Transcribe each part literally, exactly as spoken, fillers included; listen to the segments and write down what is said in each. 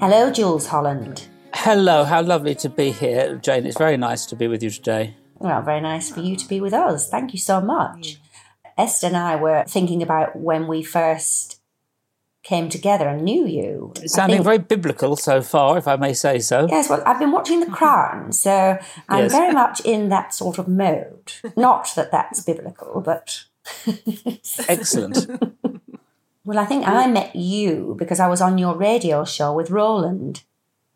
Hello, Jools Holland. Hello, how lovely to be here, Jane. It's very nice to be with you today. Well, very nice for you to be with us. Thank you so much. Esther and I were thinking about when we first came together and knew you. It's sounding think, very biblical so far, if I may say so. Yes, well, I've been watching The Crown, so I'm yes. very much in that sort of mode. Not that that's biblical, but... Excellent. Well, I think I met you because I was on your radio show with Roland.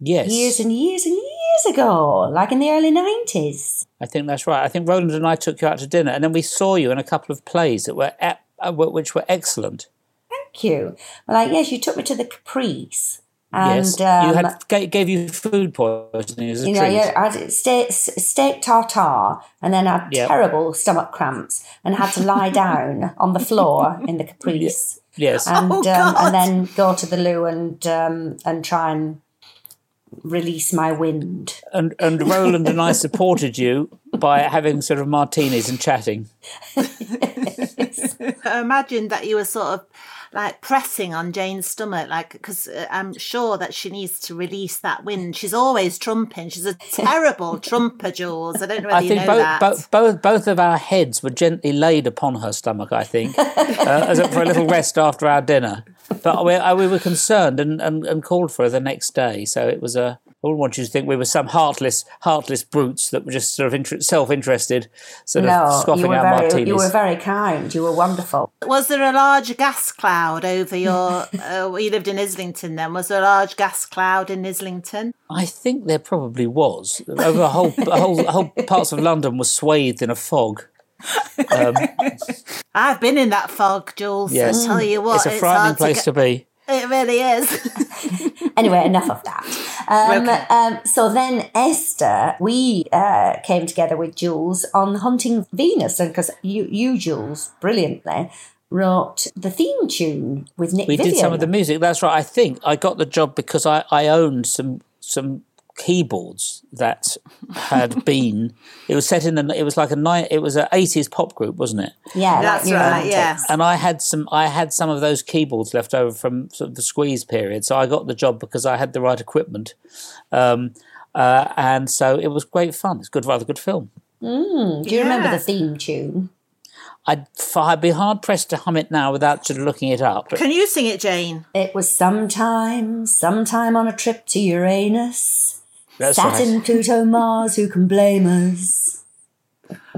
Yes. Years and years and years ago, like in the early nineties. I think that's right. I think Roland and I took you out to dinner and then we saw you in a couple of plays that were ap- which were excellent. Thank you. Well, I, yes, you took me to the Caprice. And, yes, um, you had, gave, gave you food poisoning as a you know, treat. Yeah, I had steak, steak tartare and then had yep. terrible stomach cramps and had to lie down on the floor in the Caprice. Yes. And, oh, um, and then go to the loo and um, and try and release my wind. And, and Roland and I supported you by having sort of martinis and chatting. Yes. I imagine that you were sort of like pressing on Jane's stomach, like, because I'm sure that she needs to release that wind. She's always trumping. She's a terrible trumper, Jules. I don't know whether I think you know both, that. Both, both, both of our heads were gently laid upon her stomach, I think, uh, as a, for a little rest after our dinner. But we, uh, we were concerned and, and, and called for her the next day. So it was a... I wouldn't want you to think we were some heartless, heartless brutes that were just sort of inter- self-interested, sort no, of scoffing our very, martinis. You were very kind. You were wonderful. Was there a large gas cloud over your... uh, you lived in Islington then. Was there a large gas cloud in Islington? I think there probably was. Over the whole, whole, whole parts of London were swathed in a fog. Um, I've been in that fog, Jules. Yes. I tell you what, it's a it's frightening place to, get- to be. It really is. Anyway, enough of that. Um, okay. um, so then, Esther, we uh, came together with Jules on Hunting Venus, and because you, you, Jules, brilliantly wrote the theme tune with Nick Vivian. We did some of the music. That's right. I think I got the job because I, I owned some some keyboards that had been. It was set in the. It was like a night. It was an eighties pop group, wasn't it? Yeah, that's right. Romantics. Yeah. And I had some. I had some of those keyboards left over from sort of the Squeeze period. So I got the job because I had the right equipment, um, uh, and so it was great fun. It's good, rather good film. Mm, do you yeah. remember the theme tune? I'd, I'd be hard-pressed to hum it now without sort of looking it up. Can you sing it, Jane? It was sometime, sometime on a trip to Uranus. That's Saturn, right. Pluto, Mars, who can blame us?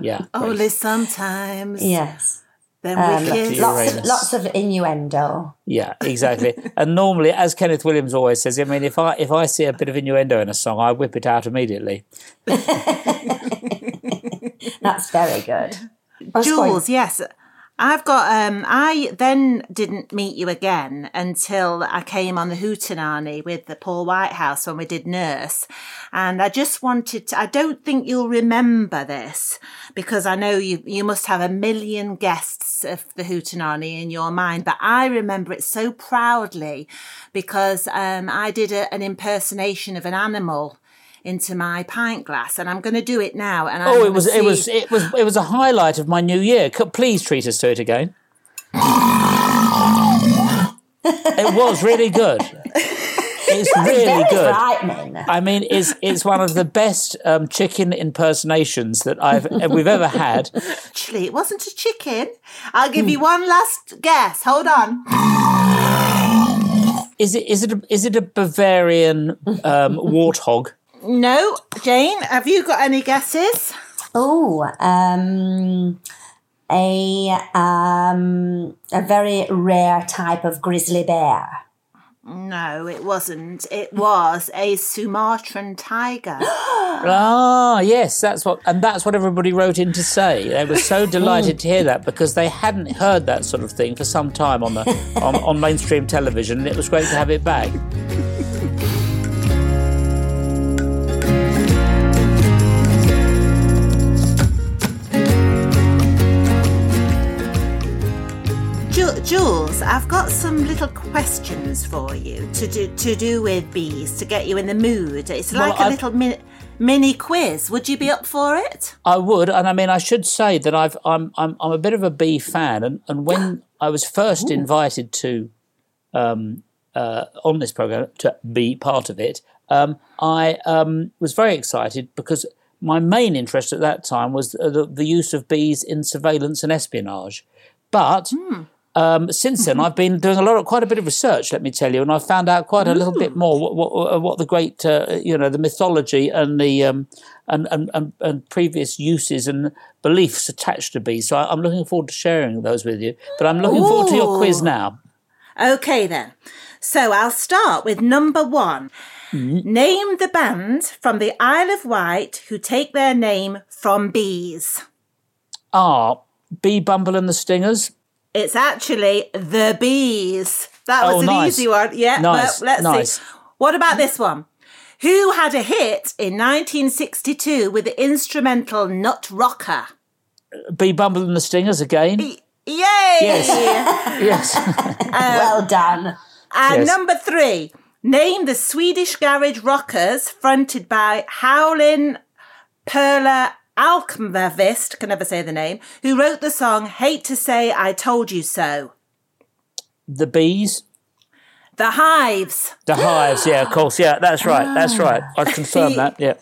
Yeah. Only right. sometimes. Yes. Then um, we kiss. Lots of, lots of innuendo. Yeah, exactly. And normally, as Kenneth Williams always says, I mean, if I if I see a bit of innuendo in a song, I whip it out immediately. That's very good. Jules, yes. I've got, um, I then didn't meet you again until I came on the Hootenanny with the Paul Whitehouse when we did Nurse. And I just wanted to, I don't think you'll remember this because I know you, you must have a million guests of the Hootenanny in your mind, but I remember it so proudly because um, I did a, an impersonation of an animal into my pint glass, and I'm going to do it now. And oh, it was, it was, it was, it was a highlight of my new year. Please treat us to it again. It was really good. It's really good. Frightening. I mean, it's it's one of the best um, chicken impersonations that I've we've ever had. Actually, it wasn't a chicken. I'll give you one last guess. Hold on. Is it is it a, is it a Bavarian um, warthog? No, Jane, have you got any guesses? Oh, um, a um, a very rare type of grizzly bear? No, it wasn't. It was a Sumatran tiger. Ah, yes, that's what, and that's what everybody wrote in to say. They were so delighted to hear that because they hadn't heard that sort of thing for some time on the on, on mainstream television, and it was great to have it back. Jools, I've got some little questions for you to do to do with bees to get you in the mood. It's like well, a I've, little mi- mini quiz. Would you be up for it? I would, and I mean, I should say that I've I'm I'm, I'm a bit of a bee fan, and, and when I was first Ooh. invited to um, uh, on this program to be part of it, um, I um, was very excited because my main interest at that time was the, the use of bees in surveillance and espionage, but. Mm. Um, since then, I've been doing a lot of quite a bit of research, let me tell you, and I found out quite a little Ooh. bit more what, what, what the great, uh, you know, the mythology and the um, and, and, and, and previous uses and beliefs attached to bees. So I'm looking forward to sharing those with you. But I'm looking Ooh. forward to your quiz now. Okay, then. So I'll start with number one. Mm-hmm. Name the band from the Isle of Wight who take their name from bees. Ah, Bee Bumble and the Stingers. It's actually the bees. That was oh, an nice. easy one. Yeah, nice. But let's nice. see. What about this one? Who had a hit in nineteen sixty-two with the instrumental Nut Rocker? Bee Bumble and the Stingers again. Be- Yay! Yes. yes. Um, well done. And yes. number three, name the Swedish garage rockers fronted by Howlin' Perla Almqvist, can never say the name, who wrote the song Hate to Say I Told You So. The Bees? The Hives. The Hives, yeah, of course. Yeah, that's right. That's right. I'd confirm that, yeah.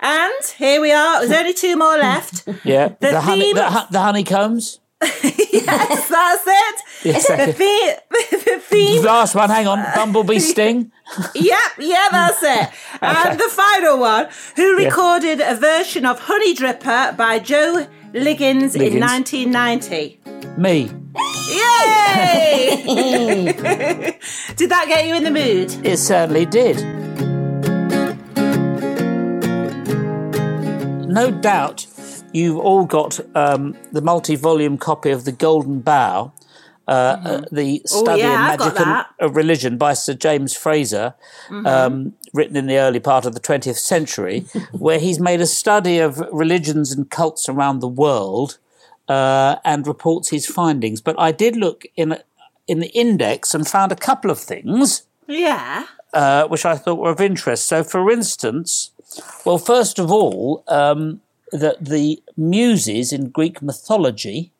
And here we are. There's only two more left. yeah. The, the, honey, theme... the, the Honeycombs? yes, that's it. Yes, the, the, the theme... Last one, hang on. Bumblebee Sting? yep, yeah, that's it. And okay. the final one, who recorded yeah. a version of Honey Dripper by Joe Liggins, Liggins. in nineteen ninety? Me. Yay! Did that get you in the mood? It certainly did. No doubt you've all got um, the multi-volume copy of The Golden Bough, uh, mm-hmm. uh, the study Ooh, yeah, in magic and uh, religion by Sir James Frazer, mm-hmm. um, written in the early part of the twentieth century, where he's made a study of religions and cults around the world uh, and reports his findings. But I did look in a, in the index and found a couple of things, yeah, uh, which I thought were of interest. So, for instance, well, first of all, um, that the muses in Greek mythology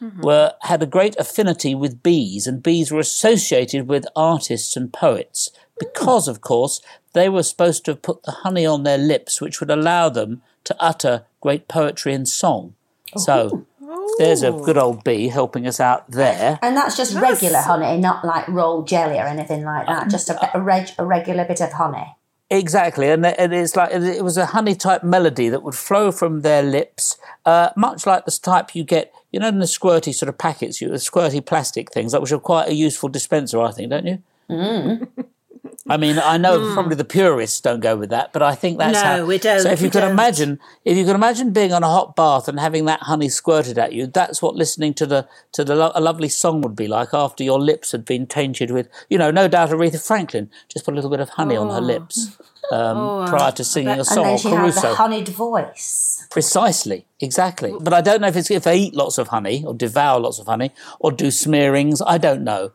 mm-hmm. were had a great affinity with bees, and bees were associated with artists and poets because, mm. of course, they were supposed to have put the honey on their lips, which would allow them to utter great poetry and song. Oh. So oh. there's a good old bee helping us out there. And that's just that's... regular honey, not like rolled jelly or anything like that, um, just a, a, reg- a regular bit of honey. Exactly, and it's like it was a honey-type melody that would flow from their lips, uh, much like this type you get, you know, in the squirty sort of packets, you the squirty plastic things, which are quite a useful dispenser, I think, don't you? Mm. I mean, I know mm. probably the purists don't go with that, but I think that's no, how... No, we don't. So if you can imagine, if you can imagine being on a hot bath and having that honey squirted at you, that's what listening to the to the lo- a lovely song would be like after your lips had been tainted with, you know, no doubt Aretha Franklin just put a little bit of honey oh. on her lips um, oh. prior to singing a song. And then she had the honeyed voice. Precisely, exactly. But I don't know if it's if they eat lots of honey or devour lots of honey or do smearings. I don't know.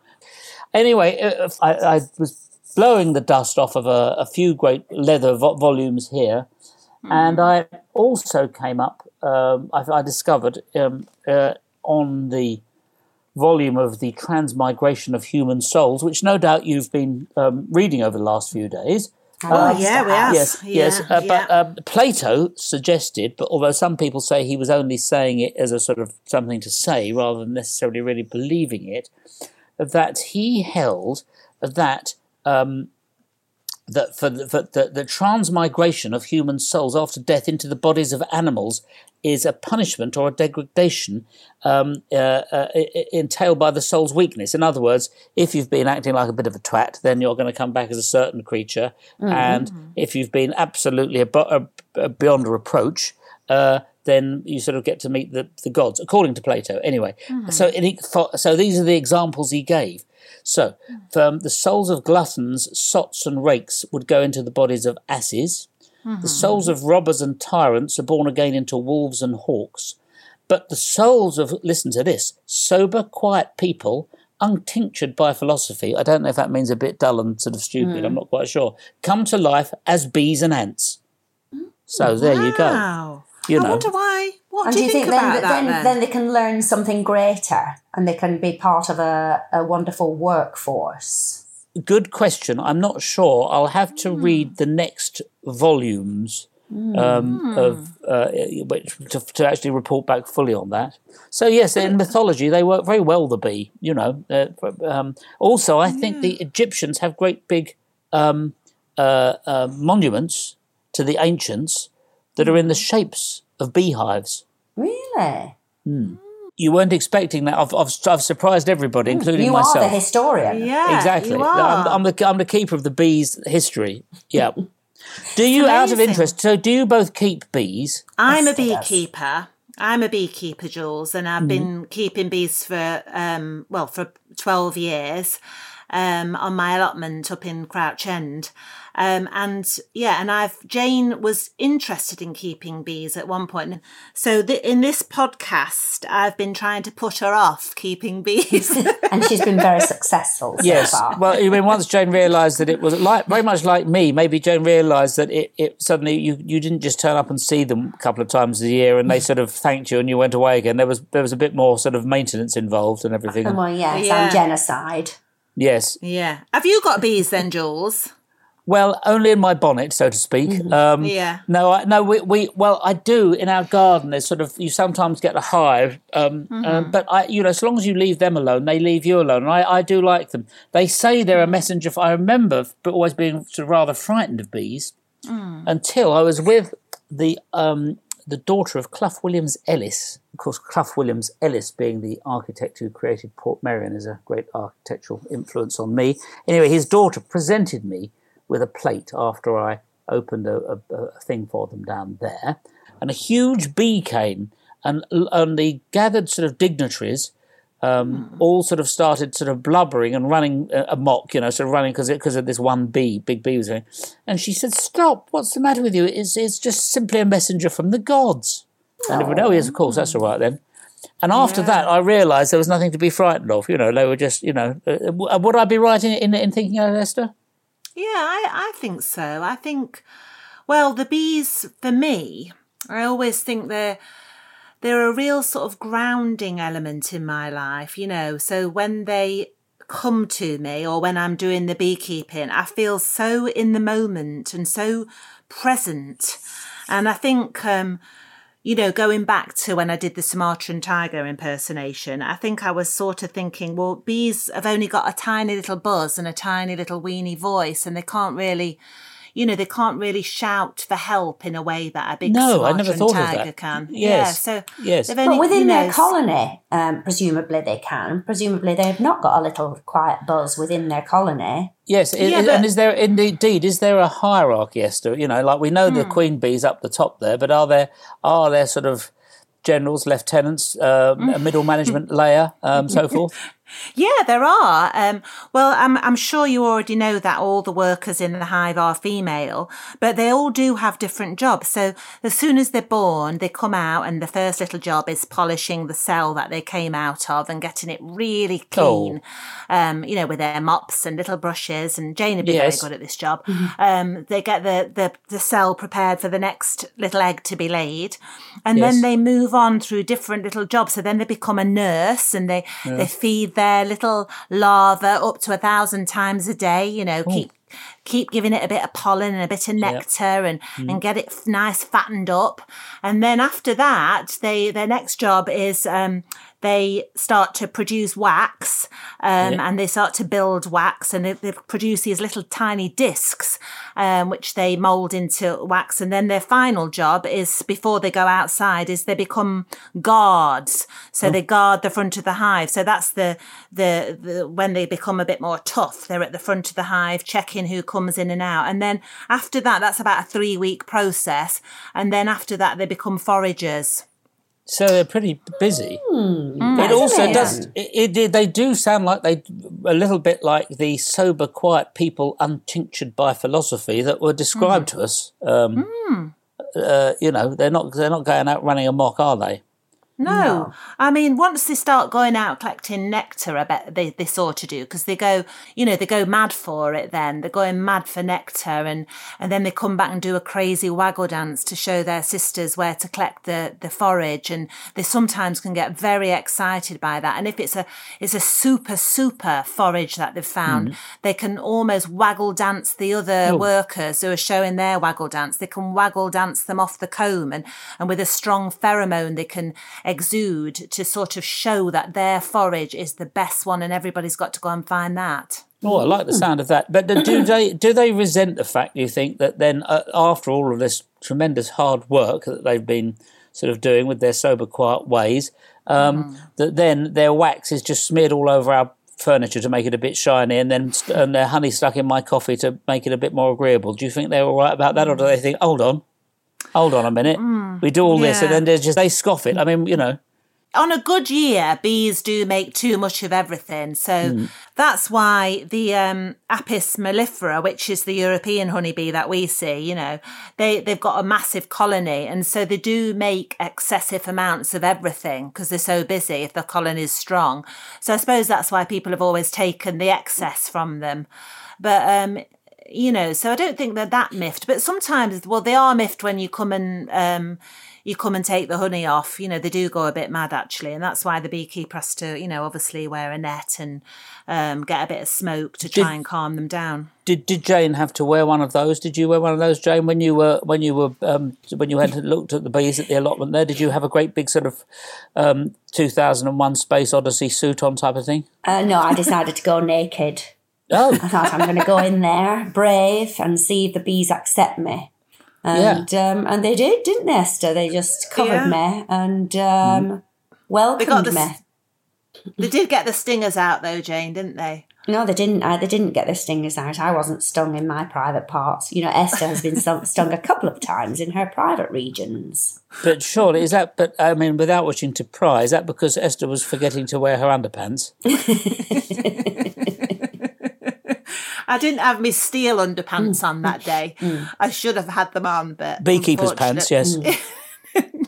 Anyway, I, I was... blowing the dust off of a, a few great leather vo- volumes here. Mm. And I also came up, um, I, I discovered um, uh, on the volume of The Transmigration of Human Souls, which no doubt you've been um, reading over the last few days. Oh, uh, yeah, we have. Yes, yeah, yes. Uh, yeah. But um, Plato suggested, but although some people say he was only saying it as a sort of something to say rather than necessarily really believing it, that he held that Um, that for, the, for the, the transmigration of human souls after death into the bodies of animals is a punishment or a degradation um, uh, uh, entailed by the soul's weakness. In other words, if you've been acting like a bit of a twat, then you're going to come back as a certain creature. Mm-hmm. And if you've been absolutely ab- ab- beyond reproach, uh, then you sort of get to meet the, the gods, according to Plato. Anyway, mm-hmm. so it, for, so these are the examples he gave. So um, the souls of gluttons, sots and rakes would go into the bodies of asses. Mm-hmm. The souls of robbers and tyrants are born again into wolves and hawks. But the souls of, listen to this, sober, quiet people, untinctured by philosophy, I don't know if that means a bit dull and sort of stupid, mm. I'm not quite sure, come to life as bees and ants. So there wow. you go. You know. I wonder why. What do you, do you think, think about then, that then, then? Then they can learn something greater and they can be part of a, a wonderful workforce. Good question. I'm not sure. I'll have to mm. read the next volumes mm. um, of uh, which to, to actually report back fully on that. So yes, in mythology they work very well. The bee, you know. Uh, um, also, I think yeah. the Egyptians have great big um, uh, uh, monuments to the ancients that are in the shapes of beehives. Really? Mm. You weren't expecting that. I've, I've, I've surprised everybody, including you myself. You are the historian. Yeah, exactly. You are. I'm, I'm, the, I'm the keeper of the bees' history. Yeah. Do you, amazing. Out of interest, so do you both keep bees? I'm yes, a beekeeper. I'm a beekeeper, Jules, and I've mm. been keeping bees for, um, well, for twelve years um, on my allotment up in Crouch End. Um, and yeah, and I've, Jane was interested in keeping bees at one point. So th- in this podcast, I've been trying to put her off keeping bees. And she's been very successful so yes. far. Yes, well, I mean, once Jane realised that it was like very much like me, maybe Jane realised that it, it suddenly you, you didn't just turn up and see them a couple of times a year and they sort of thanked you and you went away again. There was there was a bit more sort of maintenance involved and everything. Oh, well, yes, yeah. and genocide. Yes. Yeah. Have you got bees then, Jules? Well, only in my bonnet, so to speak. Mm-hmm. Um, yeah. No, I, no. We, we, well, I do in our garden. There's sort of you sometimes get a hive, um, mm-hmm. um, but I, you know, as long as you leave them alone, they leave you alone. And I, I do like them. They say they're a messenger. For, I remember, but always being sort of rather frightened of bees mm. until I was with the um, the daughter of Clough Williams Ellis. Of course, Clough Williams Ellis, being the architect who created Portmeirion, is a great architectural influence on me. Anyway, his daughter presented me with a plate after I opened a, a, a thing for them down there, and a huge bee cane, and, and the gathered sort of dignitaries um, mm. all sort of started sort of blubbering and running amok, you know, sort of running because because of this one bee, big bee was going. And she said, "Stop! What's the matter with you? It's it's just simply a messenger from the gods." Oh. And everyone, oh yes, of course, that's all right then. And after yeah. that, I realised there was nothing to be frightened of. You know, they were just, you know, uh, would I be right in in, in thinking of Esther? Yeah, I, I think so. I think, well, the bees, for me, I always think they're, they're a real sort of grounding element in my life, you know. So when they come to me or when I'm doing the beekeeping, I feel so in the moment and so present. And I think, um, you know, going back to when I did the Sumatran tiger impersonation, I think I was sort of thinking, well, bees have only got a tiny little buzz and a tiny little weeny voice, and they can't really, you know, they can't really shout for help in a way that a big no, Sumatran I never thought tiger of that. Can. Yes. Yeah, so yes. Only, but within you know, their colony, um, presumably they can. Presumably they have not got a little quiet buzz within their colony. Yes, yeah, is, but, and is there indeed is there a hierarchy, Esther? You know, like we know hmm. the queen bee's up the top there, but are there are there sort of generals, lieutenants, uh, a middle management layer, um, so forth? Yeah, there are. Um, well, I'm, I'm sure you already know that all the workers in the hive are female, but they all do have different jobs. So as soon as they're born, they come out and the first little job is polishing the cell that they came out of and getting it really clean, oh. um, you know, with their mops and little brushes. And Jane would be yes. very good at this job. Mm-hmm. Um, they get the, the, the cell prepared for the next little egg to be laid. And yes. then they move on through different little jobs. So then they become a nurse and they, yeah. they feed their little larvae up to a thousand times a day, you know, Ooh. keep keep giving it a bit of pollen and a bit of nectar, yep. and, mm. and get it f- nice fattened up. And then after that, they their next job is um, they start to produce wax um, yep. and they start to build wax, and they, they produce these little tiny discs um, which they mould into wax. And then their final job is, before they go outside, is they become guards. So oh. they guard the front of the hive. So that's the, the the when they become a bit more tough, they're at the front of the hive checking who comes in and out. And then after that, that's about a three-week process. And then after that, they become foragers. So they're pretty busy. Mm, it also it? does. It, it, they do sound like they a little bit like the sober, quiet people, untinctured by philosophy, that were described mm. to us. Um, mm. uh, you know, they're not they're not going out running amok, are they? No. no. I mean, once they start going out collecting nectar, I bet they, they sort of do, because they go, you know, they go mad for it then. They're going mad for nectar, and, and then they come back and do a crazy waggle dance to show their sisters where to collect the, the forage. And they sometimes can get very excited by that. And if it's a it's a super, super forage that they've found, mm. they can almost waggle dance the other oh. workers who are showing their waggle dance. They can waggle dance them off the comb, and, and with a strong pheromone, they can exude to sort of show that their forage is the best one, and everybody's got to go and find that. Oh, I like the sound of that. But do they do they resent the fact, you think, that then uh, after all of this tremendous hard work that they've been sort of doing with their sober, quiet ways, um, mm. that then their wax is just smeared all over our furniture to make it a bit shiny, and then st- and their honey stuck in my coffee to make it a bit more agreeable? Do you think they're all right about that, or do they think, hold on, Hold on a minute. Mm, we do all yeah. this, and then they just they scoff it. I mean, you know. On a good year, bees do make too much of everything. So mm. that's why the um, Apis mellifera, which is the European honeybee that we see, you know, they, they've got a massive colony. And so they do make excessive amounts of everything because they're so busy if the colony is strong. So I suppose that's why people have always taken the excess from them. But um you know, so I don't think they're that miffed, but sometimes, well, they are miffed when you come and um, you come and take the honey off. You know, they do go a bit mad actually, and that's why the beekeeper has to, you know, obviously wear a net and um, get a bit of smoke to try did, and calm them down. Did Did Jane have to wear one of those? Did you wear one of those, Jane, when you were when you were um, when you had looked at the bees at the allotment there? Did you have a great big sort of um, two thousand one Space Odyssey suit on type of thing? Uh, no, I decided to go naked. Oh. I thought, I'm going to go in there, brave, and see if the bees accept me. And yeah. um, and they did, didn't they, Esther? They just covered yeah. me and um, mm. welcomed they got the, me. They did get the stingers out, though, Jane, didn't they? No, they didn't. Uh, they didn't get the stingers out. I wasn't stung in my private parts. You know, Esther has been stung a couple of times in her private regions. But surely, is that, but I mean, without wishing to pry, is that because Esther was forgetting to wear her underpants? I didn't have my steel underpants mm. on that day. Mm. I should have had them on, but beekeeper's pants, yes.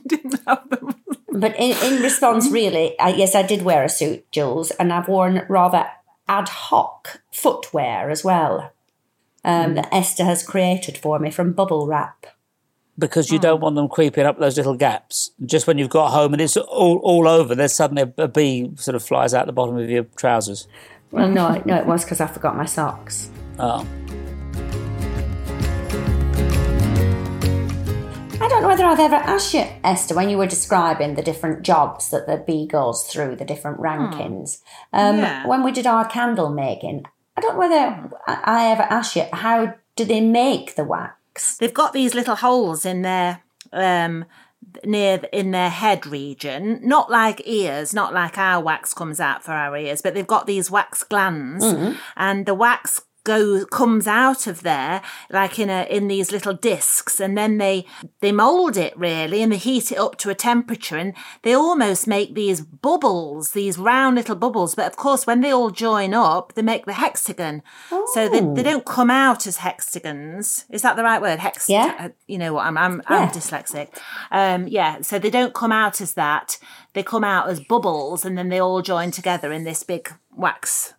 didn't have them. But in, in response, really, I, yes, I did wear a suit, Jules, and I've worn rather ad hoc footwear as well um, mm. that Esther has created for me from bubble wrap. Because you mm. don't want them creeping up those little gaps. Just when you've got home and it's all, all over, there's suddenly a, a bee sort of flies out the bottom of your trousers. Well, no, no, it was because I forgot my socks. Oh. I don't know whether I've ever asked you, Esther, when you were describing the different jobs that the bee goes through, the different rankings, mm. um, yeah. when we did our candle making, I don't know whether I ever asked you, how do they make the wax? They've got these little holes in their... Um, near in their head region, not like ears, not like our wax comes out for our ears, but they've got these wax glands, mm-hmm. and the wax goes comes out of there like in a in these little discs, and then they they mold it really, and they heat it up to a temperature, and they almost make these bubbles, these round little bubbles. But of course, when they all join up, they make the hexagon. Oh. So they, they don't come out as hexagons. Is that the right word? Hex. Yeah. Uh, you know what? I'm I'm, yeah. I'm dyslexic. Um, yeah. So they don't come out as that. They come out as bubbles, and then they all join together in this big wax,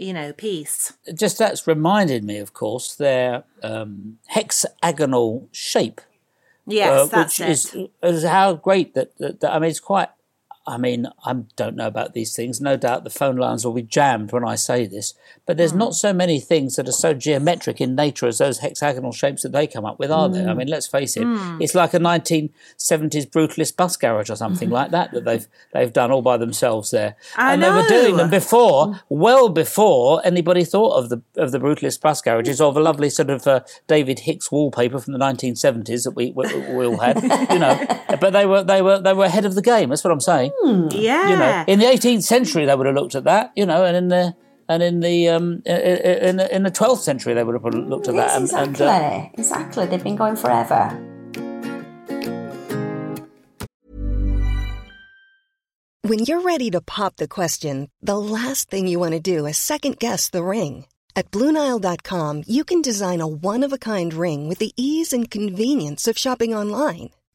you know, piece. Just that's reminded me, of course, their um, hexagonal shape. Yes, uh, that's which it. Is, is how great that, that, that. I mean, it's quite I mean, I don't know about these things. No doubt the phone lines will be jammed when I say this, but there's mm. not so many things that are so geometric in nature as those hexagonal shapes that they come up with, are mm. there? I mean, let's face it, mm. it's like a nineteen seventies brutalist bus garage or something like that that they've they've done all by themselves there. I and know. They were doing them before, well before anybody thought of the of the brutalist bus garages or the lovely sort of uh, David Hicks wallpaper from the nineteen seventies that we, we, we all had, you know. But they were they were they were ahead of the game. That's what I'm saying. Mm, yeah. You know, in the eighteenth century, they would have looked at that, you know, and in the and in the um, in the, in the twelfth century, they would have looked at that. Yes, and, exactly, and, uh, exactly. They've been going forever. When you're ready to pop the question, the last thing you want to do is second guess the ring. At Blue Nile dot com, you can design a one-of-a-kind ring with the ease and convenience of shopping online.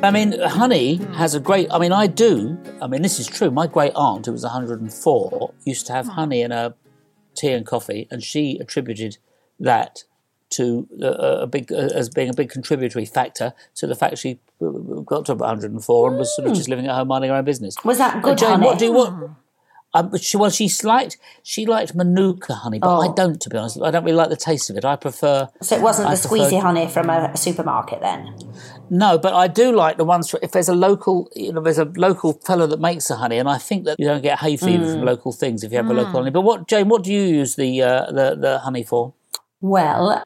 I mean, honey has a great, I mean, I do, I mean, this is true. My great aunt, who was one hundred and four, used to have honey in her tea and coffee, and she attributed that to a, a big, as being a big contributory factor to the fact she got to one hundred and four and was sort of just living at home minding her own business. Was that good, Jane, honey? What do you want? Um, she, well, she liked she liked Manuka honey, but oh. I don't, to be honest. I don't really like the taste of it. I prefer... So it wasn't I the prefer, squeezy honey from a supermarket then? No, but I do like the ones... For, if there's a local, you know, there's a local fellow that makes the honey, and I think that you don't get hay fever mm. from local things if you have mm. a local honey. But what, Jane, what do you use the, uh, the the honey for? Well,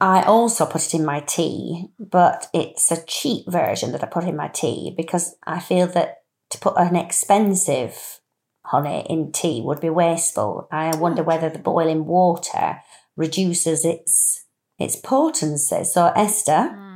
I also put it in my tea, but it's a cheap version that I put in my tea because I feel that to put an expensive... honey in tea would be wasteful. I wonder whether the boiling water reduces its its potency. So, Esther, mm.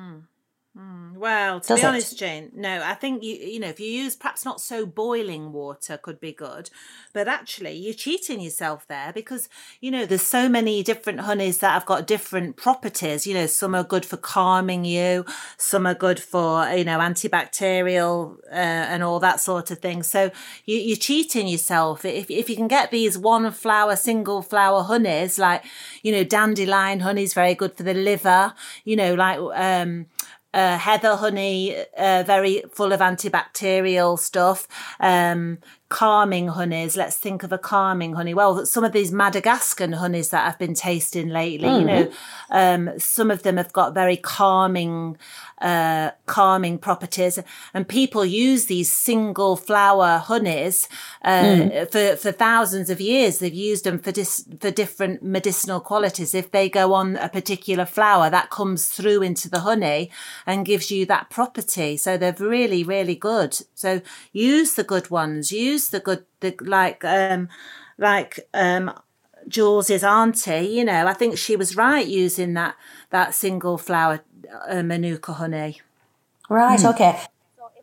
Mm. well, to be honest, it? Jane, no, I think you you know if you use perhaps not so boiling water could be good, but actually you're cheating yourself there because you know there's so many different honeys that have got different properties. You know, some are good for calming you, some are good for you know antibacterial. Uh, and all that sort of thing. So you, you're cheating yourself. If if you can get these one flower, single flower honeys, like, you know, dandelion honey is very good for the liver, you know, like um, uh, heather honey, uh, very full of antibacterial stuff. Um, calming honeys, let's think of a calming honey. Well, some of these Madagascan honeys that I've been tasting lately, mm. you know, um, some of them have got very calming Uh, calming properties, and people use these single flower honeys uh, mm. for for thousands of years. They've used them for dis- for different medicinal qualities. If they go on a particular flower, that comes through into the honey and gives you that property. So they're really, really good. So use the good ones. Use the good, the, like um, like um. Jools' auntie, you know, I think she was right using that that single flower uh, Manuka honey. Right, mm. okay.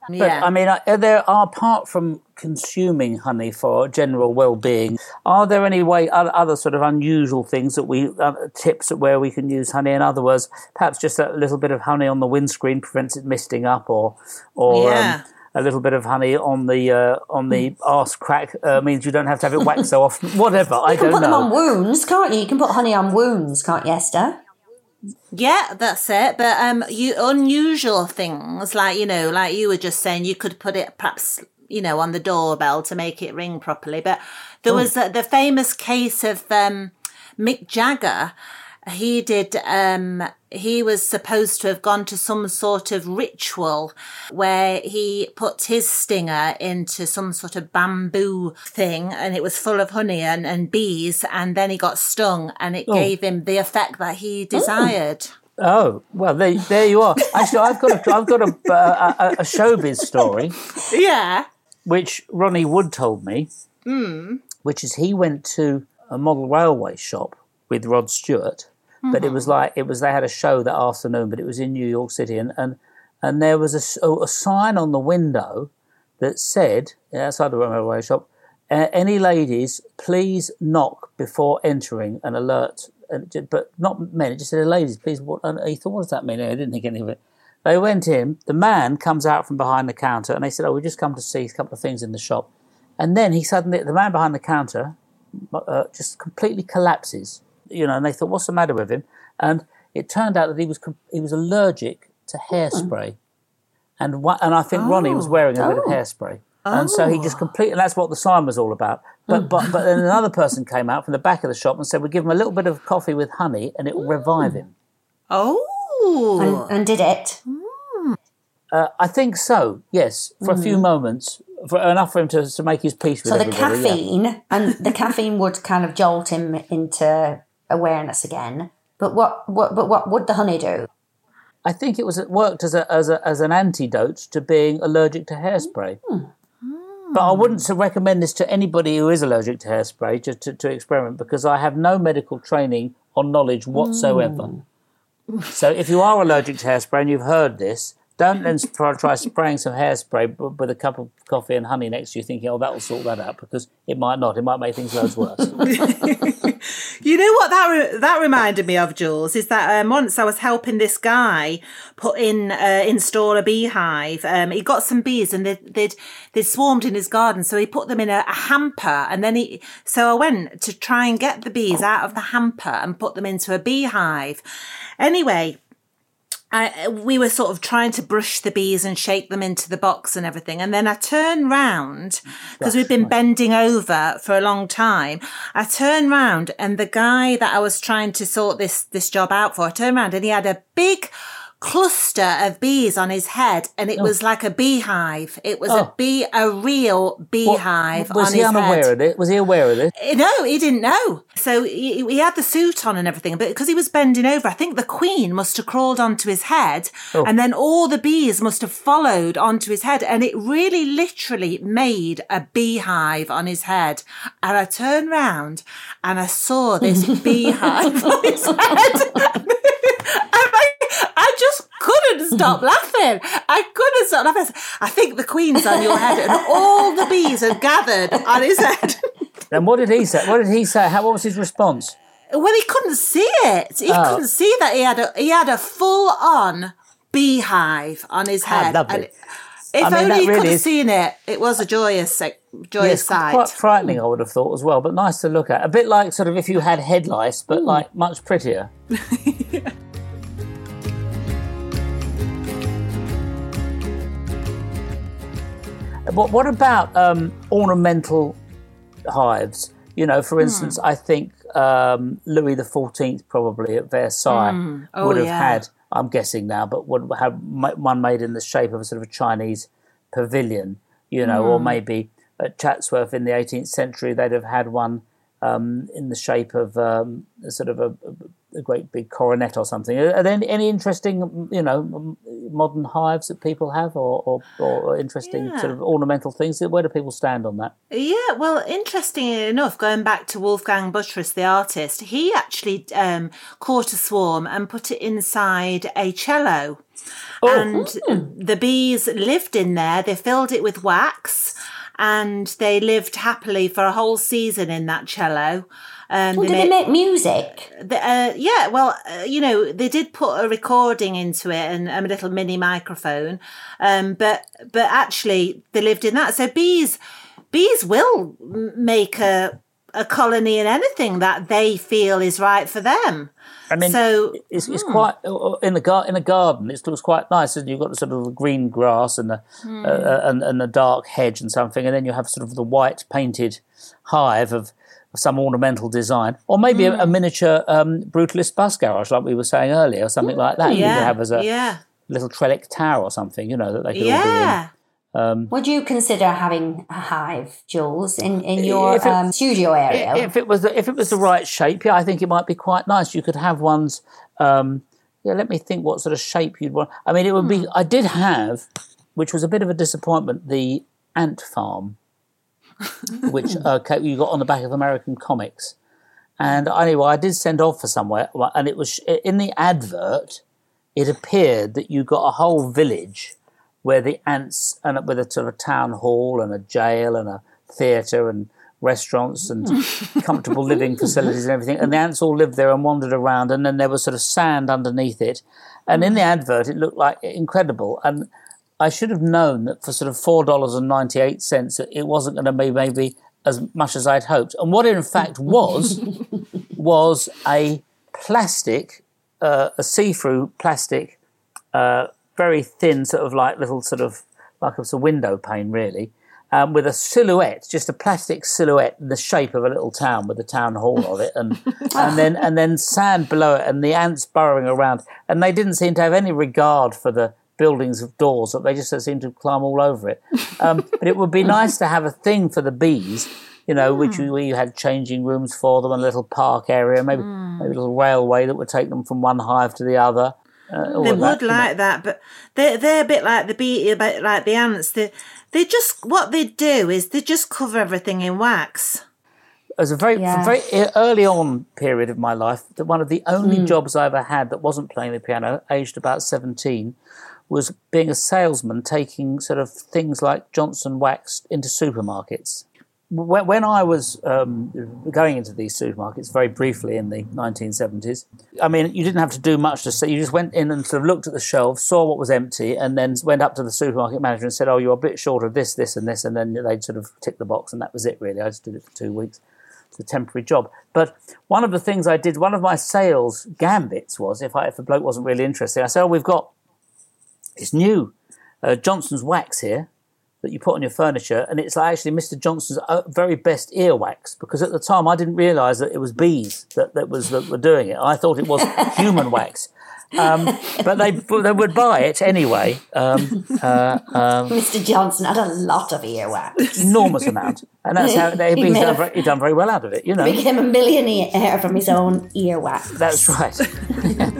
But, yeah. I mean, there are, apart from consuming honey for general well-being, are there any way other sort of unusual things that we uh, tips at where we can use honey? In other words, perhaps just a little bit of honey on the windscreen prevents it misting up, or or. Yeah. Um, A little bit of honey on the uh, on the arse crack uh, means you don't have to have it waxed so often. Whatever, I don't know. You can put them on wounds, can't you? You can put honey on wounds, can't you, Esther? Yeah, that's it. But um, you unusual things like you know, like you were just saying, you could put it perhaps you know on the doorbell to make it ring properly. But there was uh, the famous case of um, Mick Jagger. he did, um, he was supposed to have gone to some sort of ritual where he put his stinger into some sort of bamboo thing, and it was full of honey and, and bees, and then he got stung, and it oh. gave him the effect that he desired. Oh. Oh, well, there, there you are. Actually, I've got a, I've got a, uh, a, a showbiz story. Yeah. Which Ronnie Wood told me, mm. which is he went to a model railway shop with Rod Stewart, mm-hmm. but it was like, it was they had a show that afternoon, but it was in New York City, and, and, and there was a, a sign on the window that said, outside the railway shop, any ladies, please knock before entering and alert. But not men, it just said, ladies, please. And he thought, what does that mean? I didn't think anything of it. They went in, the man comes out from behind the counter, and they said, oh, we've just come to see a couple of things in the shop. And then he suddenly, the man behind the counter uh, just completely collapses, you know, and they thought, what's the matter with him? And it turned out that he was he was allergic to hairspray. And one, and I think oh, Ronnie was wearing a oh. bit of hairspray. Oh. And so he just completely, and that's what the sign was all about. But but but then another person came out from the back of the shop and said, we'll give him a little bit of coffee with honey and it will revive him. Oh. And, and did it? Mm. Uh, I think so, yes, for mm. a few moments, for, enough for him to, to make his peace with so everybody. So the caffeine, yeah. and the caffeine would kind of jolt him into awareness again. But what, what, but what would the honey do? I think it was it worked as a as a, as an antidote to being allergic to hairspray. Mm. But I wouldn't recommend this to anybody who is allergic to hairspray to, to, to experiment, because I have no medical training or knowledge whatsoever. Mm. So if you are allergic to hairspray and you've heard this, don't then try spraying some hairspray with a cup of coffee and honey next to you thinking, oh, that'll sort that out, because it might not. It might make things loads worse. You know what that re- that reminded me of, Jules, is that um, once I was helping this guy put in uh, install a beehive. Um, he got some bees and they'd, they'd they'd swarmed in his garden, so he put them in a, a hamper. And then he, so I went to try and get the bees out of the hamper and put them into a beehive. Anyway, I, we were sort of trying to brush the bees and shake them into the box and everything. And then I turn round, because we've been nice. bending over for a long time. I turn round and the guy that I was trying to sort this, this job out for, I turned round and he had a big cluster of bees on his head. And it oh. was like a beehive. It was oh. a bee, a real beehive what, was on his head. Was he unaware of it? Was he aware of it? No, he didn't know. So he, he had the suit on and everything, but because he was bending over, I think the queen must have crawled onto his head oh. and then all the bees must have followed onto his head. And it really literally made a beehive on his head. And I turned round and I saw this beehive on his head. I just couldn't stop laughing. I couldn't stop laughing. I think the queen's on your head, and all the bees had gathered on his head. And what did he say? What did he say? How, what was his response? Well, he couldn't see it. He oh. couldn't see that he had a he had a full on beehive on his head. Ah, and if I mean, only he really could have is... seen it. It was a joyous, joyous yes, sight. Quite frightening, I would have thought as well, but nice to look at. A bit like sort of if you had head lice, but mm. like much prettier. Yeah. But what about um, ornamental hives? You know, for instance, mm. I think um, Louis the fourteenth probably at Versailles mm. oh, would have yeah. had, I'm guessing now, but would have one made in the shape of a sort of a Chinese pavilion, you know, mm. or maybe at Chatsworth in the eighteenth century they'd have had one um, in the shape of um, a sort of a, a great big coronet or something. Are there any interesting, you know, modern hives that people have, or, or, or interesting yeah. sort of ornamental things? Where do people stand on that? Yeah, well, interestingly enough, going back to Wolfgang Buttriss, the artist, he actually um, caught a swarm and put it inside a cello. Oh. And mm. the bees lived in there. They filled it with wax and they lived happily for a whole season in that cello. Um, well, they did made, they make music? They, uh, yeah, well, uh, you know, they did put a recording into it and um, a little mini microphone, um, but but actually they lived in that. So bees, bees will make a a colony in anything that they feel is right for them. I mean, so it's, it's hmm. quite in the gar- in a garden. It looks quite nice, and you've got the sort of the green grass and the hmm. uh, and and the dark hedge and something, and then you have sort of the white painted hive of. some ornamental design, or maybe mm. a, a miniature um, brutalist bus garage, like we were saying earlier, or something Ooh, like that. Yeah, you could have as a yeah. little Trellick tower or something, you know, that they could yeah. all be in. Um, Would you consider having a hive, Jules, in, in your it, um, studio area? If it was the, if it was the right shape, yeah, I think it might be quite nice. You could have ones. Um, yeah, let me think what sort of shape you'd want. I mean, it would hmm. be. I did have, which was a bit of a disappointment, the ant farm. which uh, you got on the back of American comics, and anyway, I did send off for somewhere, and it was in the advert. It appeared that you got a whole village where the ants, and with a sort of town hall and a jail and a theatre and restaurants and comfortable living facilities and everything, and the ants all lived there and wandered around, and then there was sort of sand underneath it, and in the advert it looked like incredible. And I should have known that for sort of four dollars and ninety-eight cents it wasn't going to be maybe as much as I'd hoped. And what it in fact was, was a plastic, uh, a see-through plastic, uh, very thin sort of like little sort of, like it's a window pane really, um, with a silhouette, just a plastic silhouette in the shape of a little town with a town hall on it, and and then and then sand below it and the ants burrowing around. And they didn't seem to have any regard for the buildings of doors, that they just seem to climb all over it. Um, but it would be nice to have a thing for the bees, you know, mm. which we, we had changing rooms for them, and a little park area, maybe, mm. maybe a little railway that would take them from one hive to the other. Uh, they would that, like you know. that, but they're, they're a bit like the bee, a bit like the ants. They, they just, what they do is they just cover everything in wax. It was a very, yeah. very early on period of my life, that one of the only mm. jobs I ever had that wasn't playing the piano, aged about seventeen, was being a salesman, taking sort of things like Johnson Wax into supermarkets. When, when I was um, going into these supermarkets very briefly in the nineteen seventies, I mean, you didn't have to do much to see. You just went in and sort of looked at the shelves, saw what was empty, and then went up to the supermarket manager and said, oh, you're a bit short of this, this and this, and then they'd sort of tick the box, and that was it, really. I just did it for two weeks. It's a temporary job. But one of the things I did, one of my sales gambits was, if, I, if a bloke wasn't really interested, I said, oh, we've got... It's new uh, Johnson's Wax here that you put on your furniture, and it's like actually Mister Johnson's very best earwax, because at the time I didn't realise that it was bees that, that was that were doing it. I thought it was human wax. Um, but they they would buy it anyway. Um, uh, um, Mister Johnson had a lot of earwax, enormous amount, and that's how they, he's, done a, very, he's done very well out of it. You know, became a millionaire from his own earwax. That's right.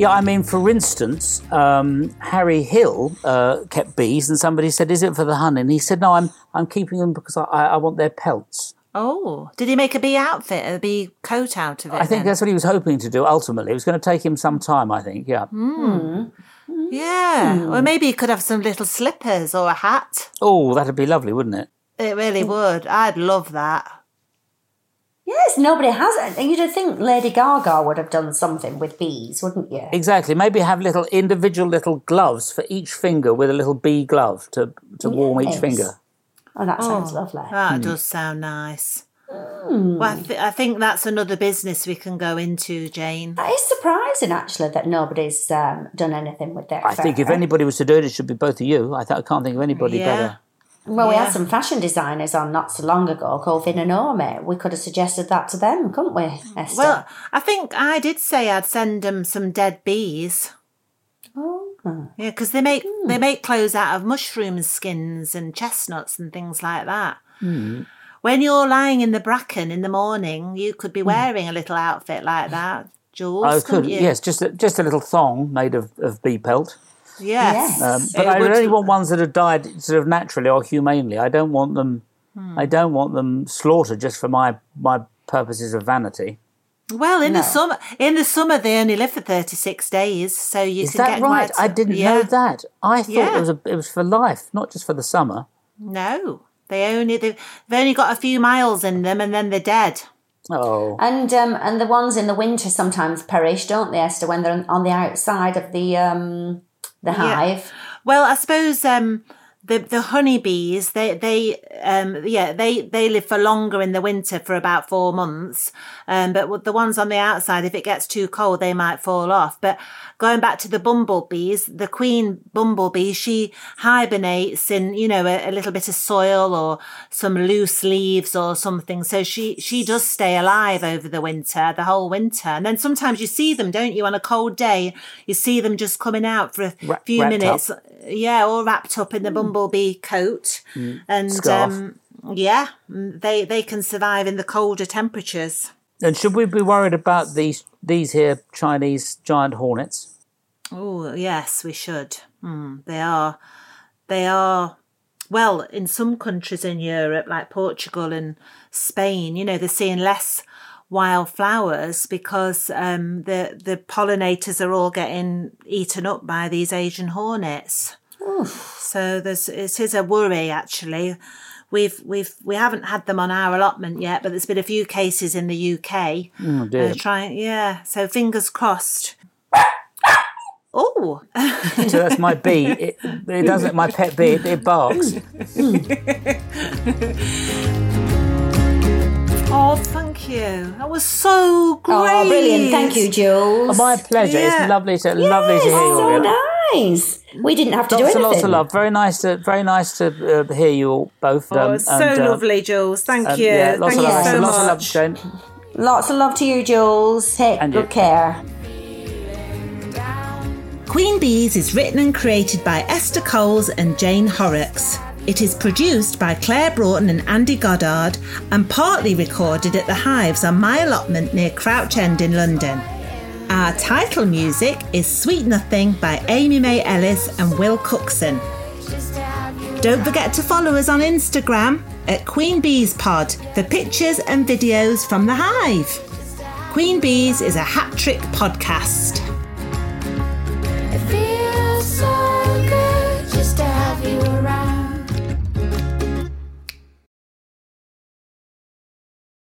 Yeah, I mean, for instance, um, Harry Hill uh, kept bees, and somebody said, "Is it for the honey?" And he said, "No, I'm I'm keeping them because I, I want their pelts." Oh, did he make a bee outfit, a bee coat out of it? I think then? That's what he was hoping to do. Ultimately, it was going to take him some time. I think, yeah, mm. Mm. yeah, mm. Or maybe he could have some little slippers or a hat. Oh, that'd be lovely, wouldn't it? It really would. I'd love that. Yes, nobody has it. You'd think Lady Gaga would have done something with bees, wouldn't you? Exactly. Maybe have little individual little gloves for each finger with a little bee glove to, to yes. warm each finger. Oh, that sounds oh, lovely. That mm. does sound nice. Mm. Well, I, th- I think that's another business we can go into, Jane. That is surprising, actually, that nobody's um, done anything with that. I fur, think if right? anybody was to do it, it should be both of you. I, th- I can't think of anybody yeah. better. Well, yeah. we had some fashion designers on not so long ago called Vin and Orme. We could have suggested that to them, couldn't we, Esther? Well, I think I did say I'd send them some dead bees. Oh. Yeah, because they make mm. they make clothes out of mushroom skins and chestnuts and things like that. Mm. When you're lying in the bracken in the morning, you could be wearing mm. a little outfit like that, Jules, I could, couldn't you? Yes, just a, just a little thong made of, of bee pelt. Yes, yes. Um, but it I would... only want ones that have died sort of naturally or humanely. I don't want them. Hmm. I don't want them slaughtered just for my my purposes of vanity. Well, in no. the summer, in the summer they only live for thirty-six days, so you Is can that get right? Quite... I didn't yeah. know that. I thought yeah. it was a, it was for life, not just for the summer. No, they only they've, they've only got a few miles in them, and then they're dead. Oh, and um, and the ones in the winter sometimes perish, don't they, Esther? When they're on the outside of the um. The hive. Yeah. Well, I suppose um, The the honeybees, they they um yeah they they live for longer in the winter, for about four months. Um, but the ones on the outside, if it gets too cold, they might fall off. But going back to the bumblebees, the queen bumblebee, she hibernates in you know a, a little bit of soil or some loose leaves or something. So she she does stay alive over the winter, the whole winter. And then sometimes you see them, don't you, on a cold day? You see them just coming out for a Ra- few minutes, up. yeah, all wrapped up in the bumblebee. Bumblebee coat mm. and Scarf. um yeah they they can survive in the colder temperatures. And should we be worried about these these here Chinese giant hornets? Oh yes, we should. mm, they are they are well, in some countries in Europe like Portugal and Spain, you know, they're seeing less wildflowers because um the the pollinators are all getting eaten up by these Asian hornets. So there's, it is a worry, actually. We've we've we haven't had them on our allotment yet, but there's been a few cases in the U K. Oh dear. Uh, trying, yeah. So fingers crossed. Oh, so that's my bee. It, it doesn't. My pet bee. It, it barks. Oh, thank you. That was so great. Oh, brilliant. Thank you, Jules. Oh, my pleasure. Yeah. It's lovely to yes, lovely to hear you. So really nice. We didn't have to lots do anything. Lots of love. Very nice to very nice to uh, hear you all both. Um, oh, it's so and, uh, lovely, Jules. Thank um, you. Yeah, lots Thank of love. So lots much. Of love, Jane. Lots of love to you, Jules. Take and good you. Care. Queen Bees is written and created by Esther Coles and Jane Horrocks. It is produced by Claire Broughton and Andy Goddard and partly recorded at the Hives on my allotment near Crouch End in London. Our title music is Sweet Nothing by Amy Mae Ellis and Will Cookson. Don't forget to follow us on Instagram at Queen Bees Pod for pictures and videos from the Hive. Queen Bees is a hat-trick podcast.